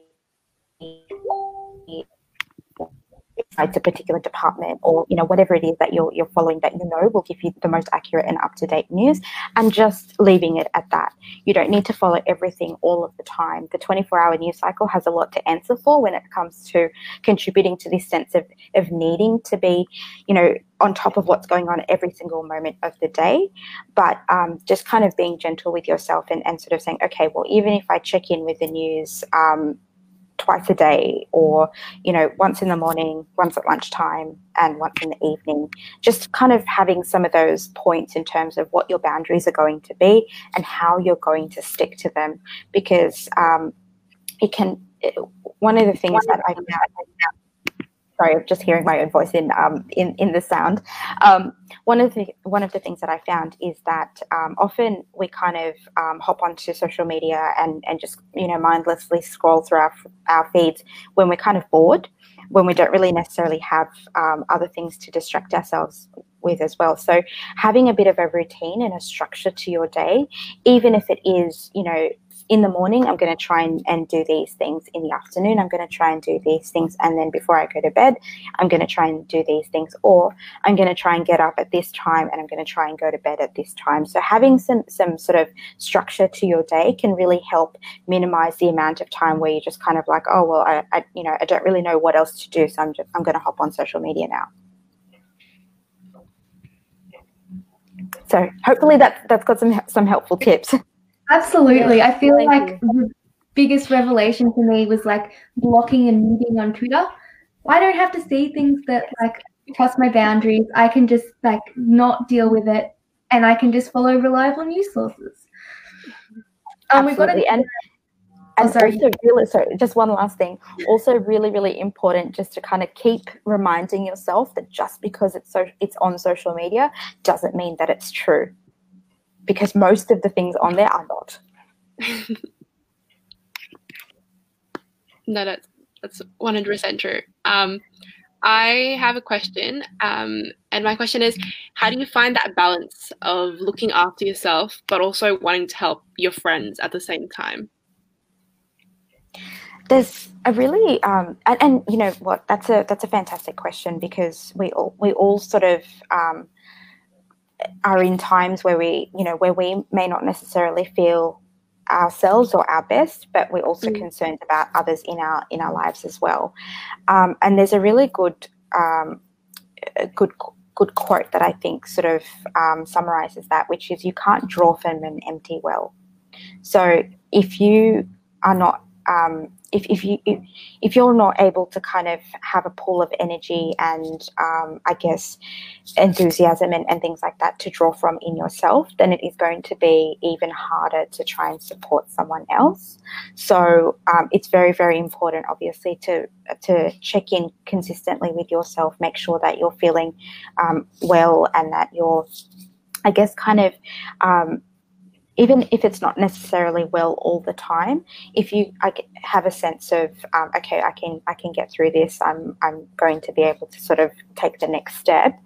it's a particular department or whatever it is that you're following that will give you the most accurate and up-to-date news, and just leaving it at that. You don't need to follow everything all of the time. The 24-hour news cycle has a lot to answer for when it comes to contributing to this sense of needing to be on top of what's going on every single moment of the day. But just kind of being gentle with yourself and sort of saying, okay, well, even if I check in with the news twice a day, or once in the morning, once at lunchtime, and once in the evening, just kind of having some of those points in terms of what your boundaries are going to be and how you're going to stick to them. Because one of the things that I found, sorry, I'm just hearing my own voice in the sound. One of the things that I found is that often we kind of hop onto social media and just mindlessly scroll through our feeds when we're kind of bored, when we don't really necessarily have other things to distract ourselves with as well. So having a bit of a routine and a structure to your day, even if it is in the morning, I'm going to try and do these things. In the afternoon, I'm going to try and do these things. And then before I go to bed, I'm going to try and do these things. Or I'm going to try and get up at this time and I'm going to try and go to bed at this time. So having some sort of structure to your day can really help minimize the amount of time where you're just kind of like, oh, well, I don't really know what else to do, so I'm going to hop on social media now. So hopefully that's got some helpful tips. Absolutely. I feel like the biggest revelation for me was like blocking and muting on Twitter. I don't have to see things that like cross my boundaries. I can just like not deal with it, and I can just follow reliable news sources. So just one last thing. Also really, really important just to kind of keep reminding yourself that just because it's on social media doesn't mean that it's true, because most of the things on there are not. No, that's 100% true. I have a question, and my question is, how do you find that balance of looking after yourself but also wanting to help your friends at the same time? There's a really and you know what, that's a fantastic question, because we all sort of are in times where we may not necessarily feel ourselves or our best, but we're also concerned about others in our lives as well. And there's a really good quote that I think sort of summarizes that, which is, you can't draw from an empty well. So if you are not if you're not able to kind of have a pool of energy and I guess enthusiasm and things like that to draw from in yourself, then it is going to be even harder to try and support someone else. So it's very, very important, obviously, to check in consistently with yourself, make sure that you're feeling well, and that you're, I guess, kind of even if it's not necessarily well all the time, if you have a sense of, okay, I can get through this, I'm going to be able to sort of take the next step,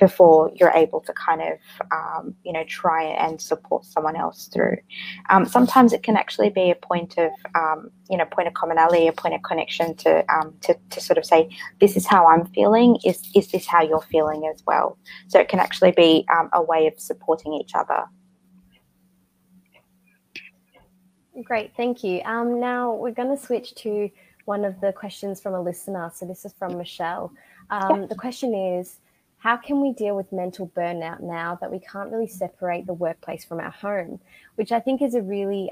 before you're able to kind of, try and support someone else through. Sometimes it can actually be a point of, point of commonality, a point of connection to sort of say, this is how I'm feeling, is this how you're feeling as well? So it can actually be a way of supporting each other. Great, thank you. Now we're going to switch to one of the questions from a listener. So this is from Michelle. The question is, how can we deal with mental burnout now that we can't really separate the workplace from our home? Which I think is a really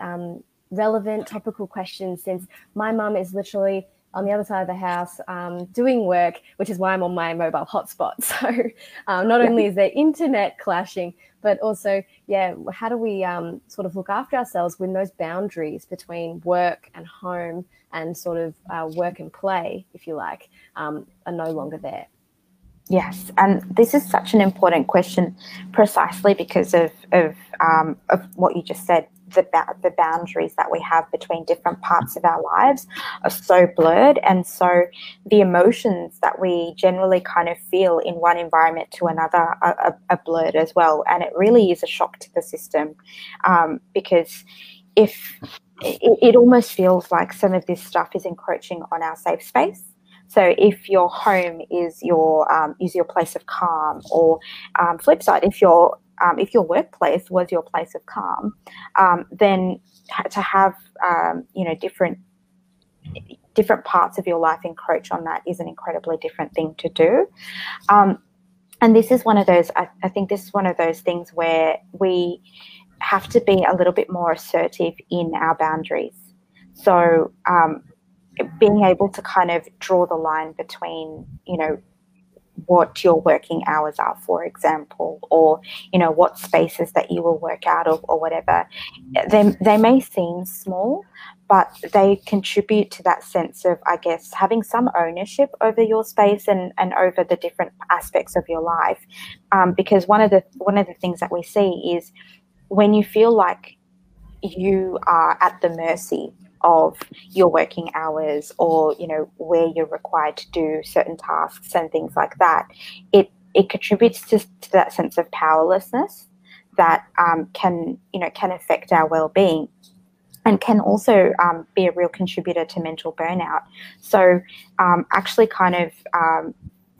relevant topical question, since my mum is literally on the other side of the house doing work, which is why I'm on my mobile hotspot. So not only is there internet clashing, but also, how do we sort of look after ourselves when those boundaries between work and home and sort of work and play, if you like, are no longer there? Yes, and this is such an important question, precisely because of what you just said. The boundaries that we have between different parts of our lives are so blurred, and so the emotions that we generally kind of feel in one environment to another are blurred as well, and it really is a shock to the system, because if it almost feels like some of this stuff is encroaching on our safe space. So if your home is your place of calm, or flip side, if your workplace was your place of calm, then to have different parts of your life encroach on that is an incredibly different thing to do. And this is one of those. I think this is one of those things where we have to be a little bit more assertive in our boundaries. So being able to kind of draw the line between, what your working hours are, for example, or what spaces that you will work out of, or whatever. They may seem small, but they contribute to that sense of, I guess, having some ownership over your space and over the different aspects of your life. Because one of the things that we see is when you feel like you are at the mercy of your working hours, or where you're required to do certain tasks and things like that, it contributes to that sense of powerlessness that can affect our well-being, and can also be a real contributor to mental burnout. So actually kind of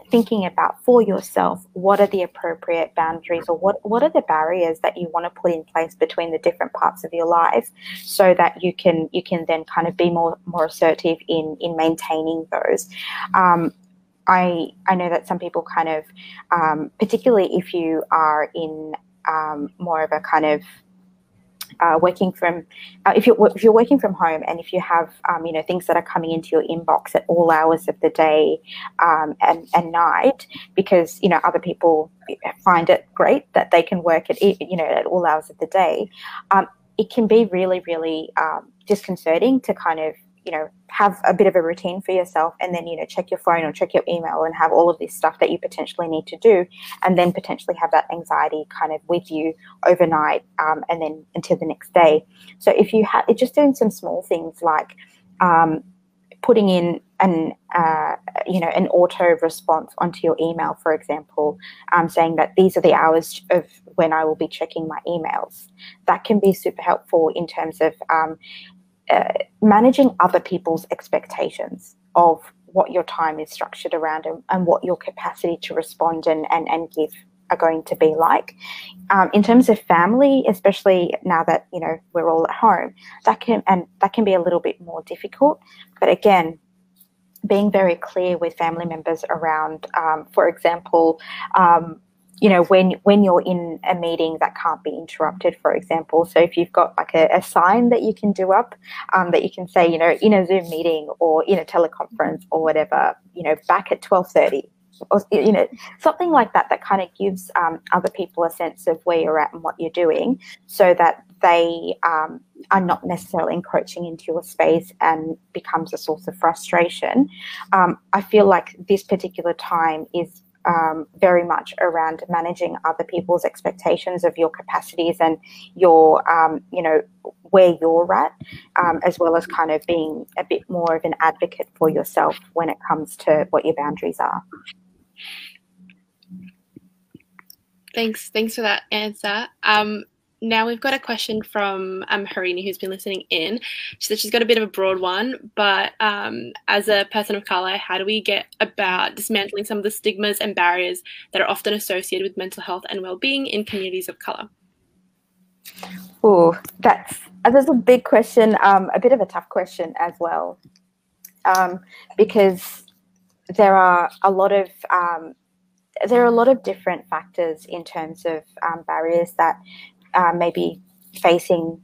thinking about for yourself, what are the appropriate boundaries, or what are the barriers that you want to put in place between the different parts of your life, so that you can then kind of be more assertive in maintaining those. I know that some people kind of, particularly if you are in more of a kind of working from, if you're working from home, and if you have things that are coming into your inbox at all hours of the day and night, because other people find it great that they can work at at all hours of the day, it can be really, really disconcerting to kind of have a bit of a routine for yourself, and then check your phone or check your email and have all of this stuff that you potentially need to do, and then potentially have that anxiety kind of with you overnight, and then until the next day. So if you have, just doing some small things like putting in an auto response onto your email, for example, saying that these are the hours of when I will be checking my emails. That can be super helpful in terms of managing other people's expectations of what your time is structured around and what your capacity to respond and give are going to be like. In terms of family, especially now that we're all at home, that can be a little bit more difficult. But again, being very clear with family members around, for example, when you're in a meeting that can't be interrupted, for example. So if you've got like a sign that you can do up, that you can say, in a Zoom meeting or in a teleconference or whatever, back at 12:30. Or, something like that kind of gives other people a sense of where you're at and what you're doing, so that they are not necessarily encroaching into your space and becomes a source of frustration. I feel like this particular time is very much around managing other people's expectations of your capacities and your, where you're at, as well as kind of being a bit more of an advocate for yourself when it comes to what your boundaries are. Thanks for that answer. Now we've got a question from Harini, who's been listening in. She said she's got a bit of a broad one, but as a person of colour, how do we get about dismantling some of the stigmas and barriers that are often associated with mental health and well-being in communities of colour? Oh, that's a big question, a bit of a tough question as well, because there are a lot of different factors in terms of barriers that may be facing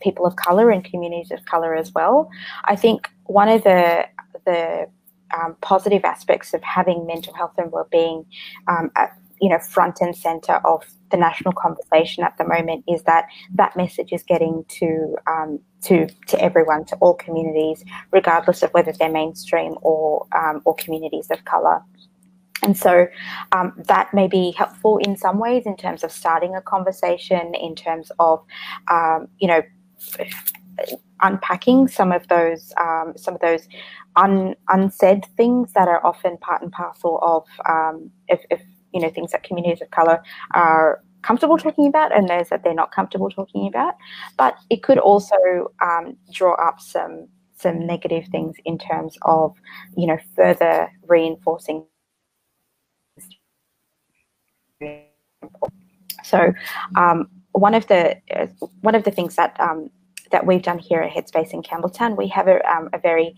people of colour and communities of colour as well. I think one of the positive aspects of having mental health and wellbeing front and centre of the national conversation at the moment is that message is getting to everyone, to all communities, regardless of whether they're mainstream or communities of colour. And so that may be helpful in some ways in terms of starting a conversation, in terms of, unpacking some of those unsaid things that are often part and parcel of things that communities of colour are comfortable talking about and those that they're not comfortable talking about. But it could also draw up some negative things in terms of, further reinforcing. So one of the things that we've done here at Headspace in Campbelltown, we have a very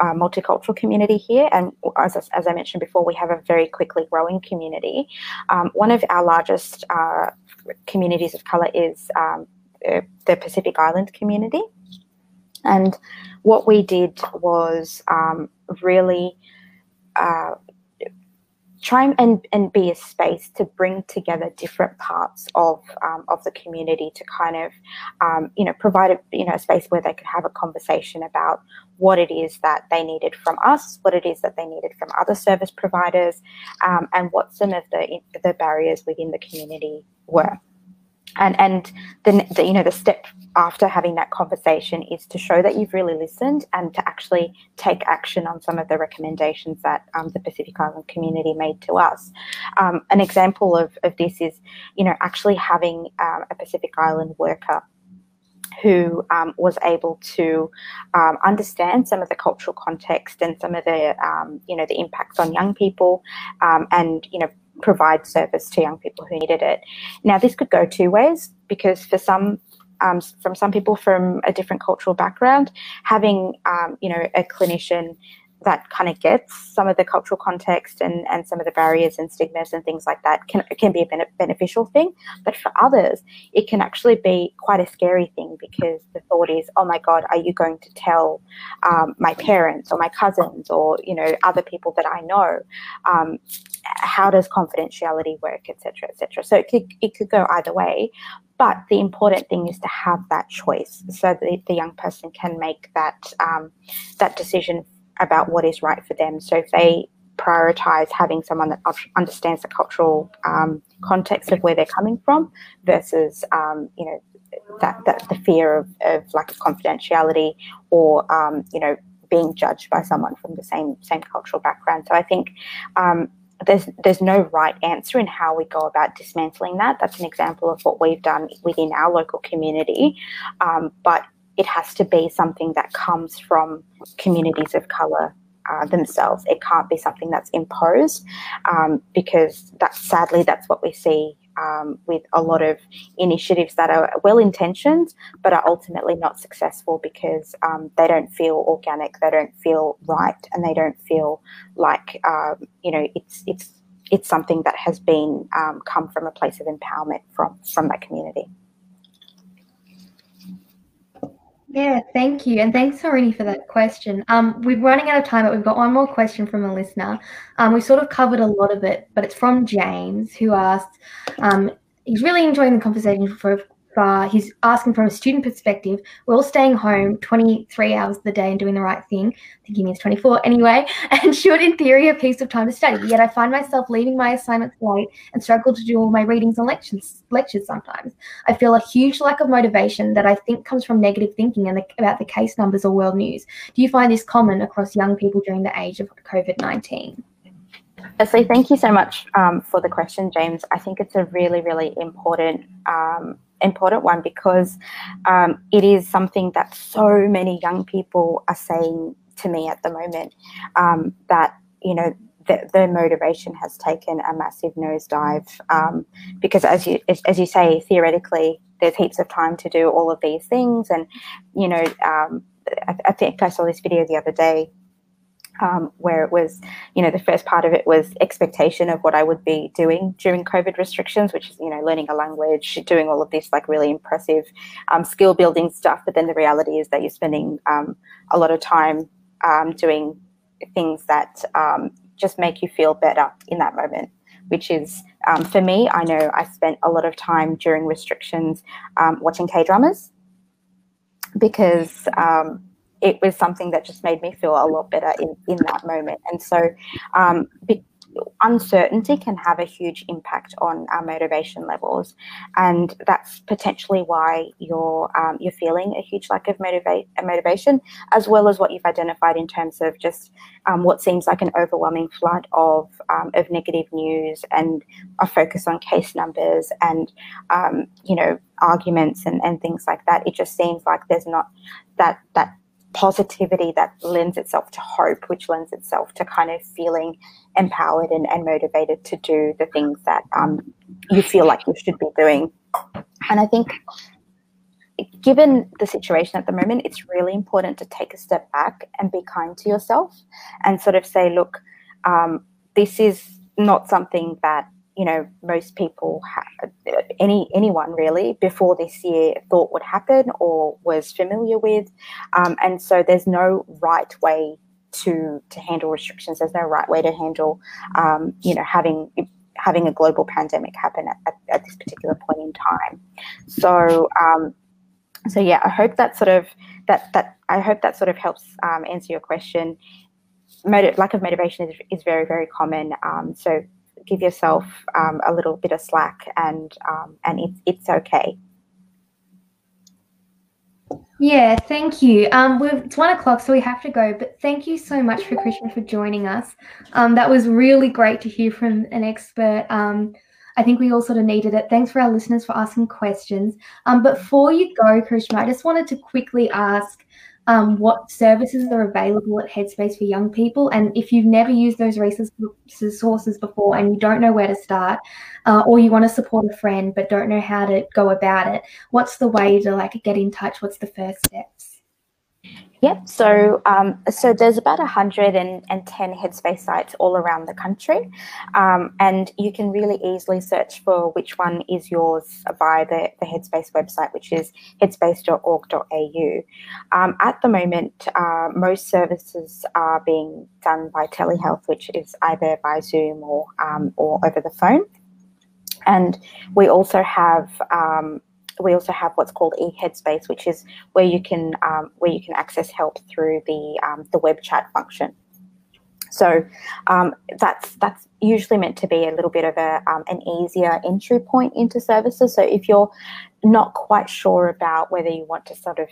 multicultural community here, and as I mentioned before, we have a very quickly growing community. One of our largest communities of colour is the Pacific Island community, and what we did was really try and be a space to bring together different parts of the community to kind of, provide a space where they could have a conversation about what it is that they needed from us, what it is that they needed from other service providers, and what some of the barriers within the community were. And then the step after having that conversation is to show that you've really listened and to actually take action on some of the recommendations that the Pacific Island community made to us. An example of this is, actually having a Pacific Island worker who was able to understand some of the cultural context and some of the the impacts on young people, provide service to young people who needed it. Now, this could go two ways, because for some people from a different cultural background, having a clinician that kind of gets some of the cultural context and some of the barriers and stigmas and things like that can be a beneficial thing. But for others, it can actually be quite a scary thing, because the thought is, oh my God, are you going to tell my parents or my cousins or other people that I know? How does confidentiality work, etc., etc.? So it could go either way, but the important thing is to have that choice, so that the young person can make that decision about what is right for them. So if they prioritise having someone that understands the cultural context of where they're coming from versus that the fear of lack of confidentiality or being judged by someone from the same cultural background. So I think there's no right answer in how we go about dismantling that. That's an example of what we've done within our local community, but it has to be something that comes from communities of colour themselves. It can't be something that's imposed, because that's what we see with a lot of initiatives that are well-intentioned but are ultimately not successful because they don't feel organic, they don't feel right, and they don't feel like it's something that has been come from a place of empowerment from that community. Yeah, thank you. And thanks, Harini, for that question. We're running out of time, but we've got one more question from a listener. We've sort of covered a lot of it, but it's from James, who asked, he's really enjoying the conversation so far. He's asking from a student perspective. We're all staying home 23 hours of the day and doing the right thing, thinking it's 24 anyway, and should, in theory, have heaps of time to study. Yet I find myself leaving my assignments late and struggle to do all my readings and lectures sometimes. I feel a huge lack of motivation that I think comes from negative thinking and about the case numbers or world news. Do you find this common across young people during the age of COVID-19? Firstly, thank you so much for the question, James. I think it's a really, really important one because it is something that so many young people are saying to me at the moment, that, you know, their motivation has taken a massive nosedive, because as you say, theoretically there's heaps of time to do all of these things. And, you know, I think I saw this video the other day, where it was, you know, the first part of it was expectation of what I would be doing during COVID restrictions, which is, you know, learning a language, doing all of this like really impressive skill building stuff. But then the reality is that you're spending a lot of time doing things that just make you feel better in that moment, which is, for me, I know I spent a lot of time during restrictions watching K-dramas because it was something that just made me feel a lot better in that moment. And so uncertainty can have a huge impact on our motivation levels, and that's potentially why you're feeling a huge lack of motivation, as well as what you've identified in terms of just what seems like an overwhelming flood of negative news and a focus on case numbers and you know, arguments and things like that. It just seems like there's not that positivity that lends itself to hope, which lends itself to kind of feeling empowered and motivated to do the things that you feel like you should be doing. And I think given the situation at the moment, it's really important to take a step back and be kind to yourself and sort of say, look, this is not something that, you know, most people, anyone really, before this year thought would happen or was familiar with. And so there's no right way to handle restrictions. There's no right way to handle, you know, having a global pandemic happen at this particular point in time. So, so yeah, I hope that sort of helps answer your question. Lack of motivation is very, very common. So give yourself a little bit of slack, and it's okay. Yeah, thank you. It's 1 o'clock, so we have to go, but thank you so much for Krishna for joining us. That was really great to hear from an expert. I think we all sort of needed it. Thanks for our listeners for asking questions. Before you go, Krishna, I just wanted to quickly ask what services are available at Headspace for young people, and if you've never used those resources before and you don't know where to start, or you want to support a friend but don't know how to go about it, what's the way to like get in touch? What's the first steps? Yep, so so there's about 110 Headspace sites all around the country, and you can really easily search for which one is yours via the Headspace website, which is headspace.org.au. At the moment, most services are being done by telehealth, which is either by Zoom or over the phone, and we also have. We also have what's called eHeadspace, which is where you can access help through the web chat function. So that's usually meant to be a little bit of an easier entry point into services. So if you're not quite sure about whether you want to sort of,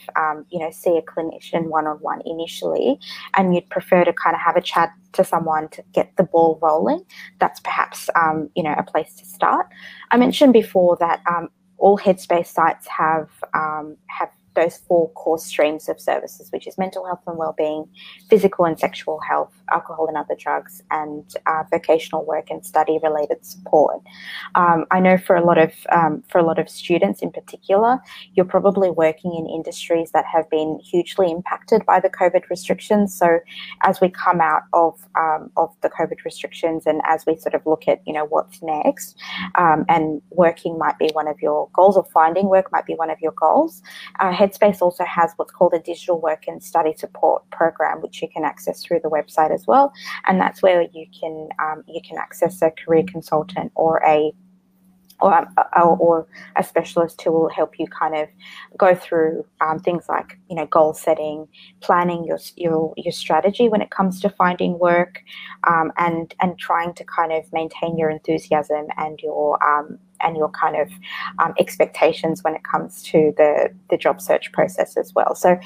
see a clinician one-on-one initially, and you'd prefer to kind of have a chat to someone to get the ball rolling, that's perhaps, a place to start. I mentioned before that all Headspace sites have those four core streams of services, which is mental health and wellbeing, physical and sexual health, alcohol and other drugs, and vocational work and study-related support. I know for a lot of students in particular, you're probably working in industries that have been hugely impacted by the COVID restrictions. So, as we come out of the COVID restrictions, and as we sort of look at what's next, and working might be one of your goals, or finding work might be one of your goals. Headspace also has what's called a digital work and study support program, which you can access through the website as well, and that's where you can access a career consultant or a specialist who will help you kind of go through things like goal setting, planning your strategy when it comes to finding work, and trying to kind of maintain your enthusiasm and your kind of expectations when it comes to the job search process as well. So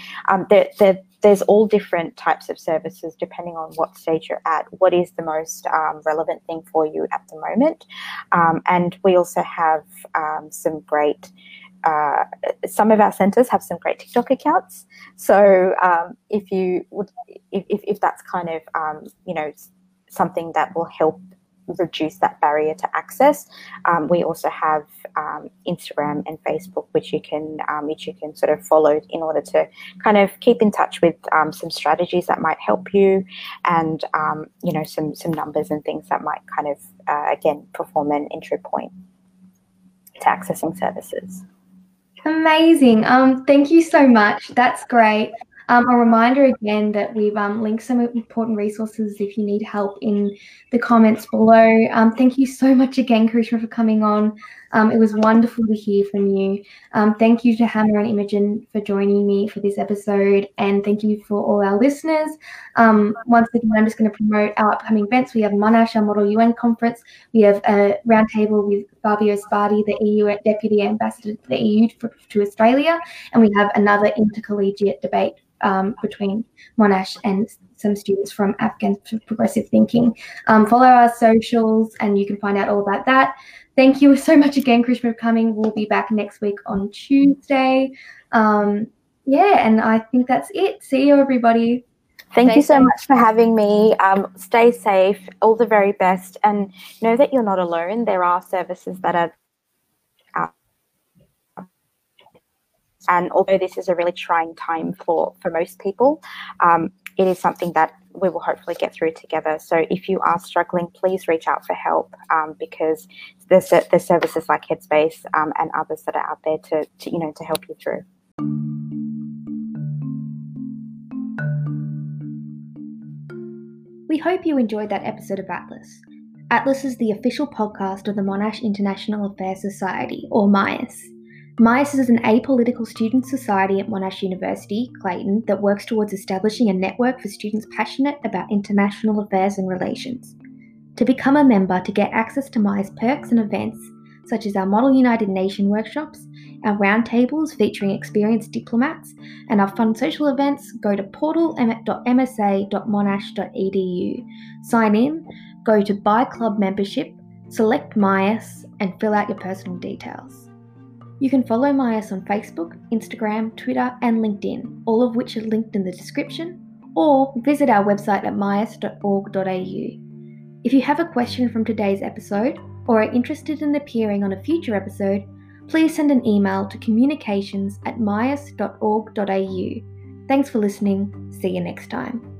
there's all different types of services depending on what stage you're at, what is the most relevant thing for you at the moment. And we also have some of our centres have some great TikTok accounts. So if that's kind of, something that will help reduce that barrier to access. We also have Instagram and Facebook, which you can sort of follow in order to kind of keep in touch with some strategies that might help you, and some numbers and things that might kind of again perform an entry point to accessing services. Amazing. Thank you so much. That's great. A reminder again that we've linked some important resources if you need help in the comments below. Thank you so much again, Charishma, for coming on. It was wonderful to hear from you. Thank you to Hamah and Imogen for joining me for this episode, and thank you for all our listeners. Once again, I'm just going to promote our upcoming events. We have Monash, our Model UN Conference. We have a roundtable with Fabio Spardi, the EU Deputy Ambassador to the EU to Australia, and we have another intercollegiate debate between Monash and some students from Afghan Progressive Thinking. Follow our socials and you can find out all about that. Thank you so much again, Charishma, for coming. We'll be back next week on Tuesday. And I think that's it. See you, everybody. Thank you so much for having me. Stay safe, all the very best, and know that you're not alone. There are services that are and although this is a really trying time for most people, it is something that we will hopefully get through together. So if you are struggling, please reach out for help, because there's services like Headspace and others that are out there to help you through. We hope you enjoyed that episode of Atlas. Atlas is the official podcast of the Monash International Affairs Society, or MIAS. MIAS is an apolitical student society at Monash University, Clayton, that works towards establishing a network for students passionate about international affairs and relations. To become a member, to get access to MIAS perks and events, such as our Model United Nation workshops, our roundtables featuring experienced diplomats, and our fun social events, go to portal.msa.monash.edu, sign in, go to Buy Club Membership, select MIAS, and fill out your personal details. You can follow MIAS on Facebook, Instagram, Twitter, and LinkedIn, all of which are linked in the description, or visit our website at mias.org.au. If you have a question from today's episode, or are interested in appearing on a future episode, please send an email to communications@mias.org.au. Thanks for listening. See you next time.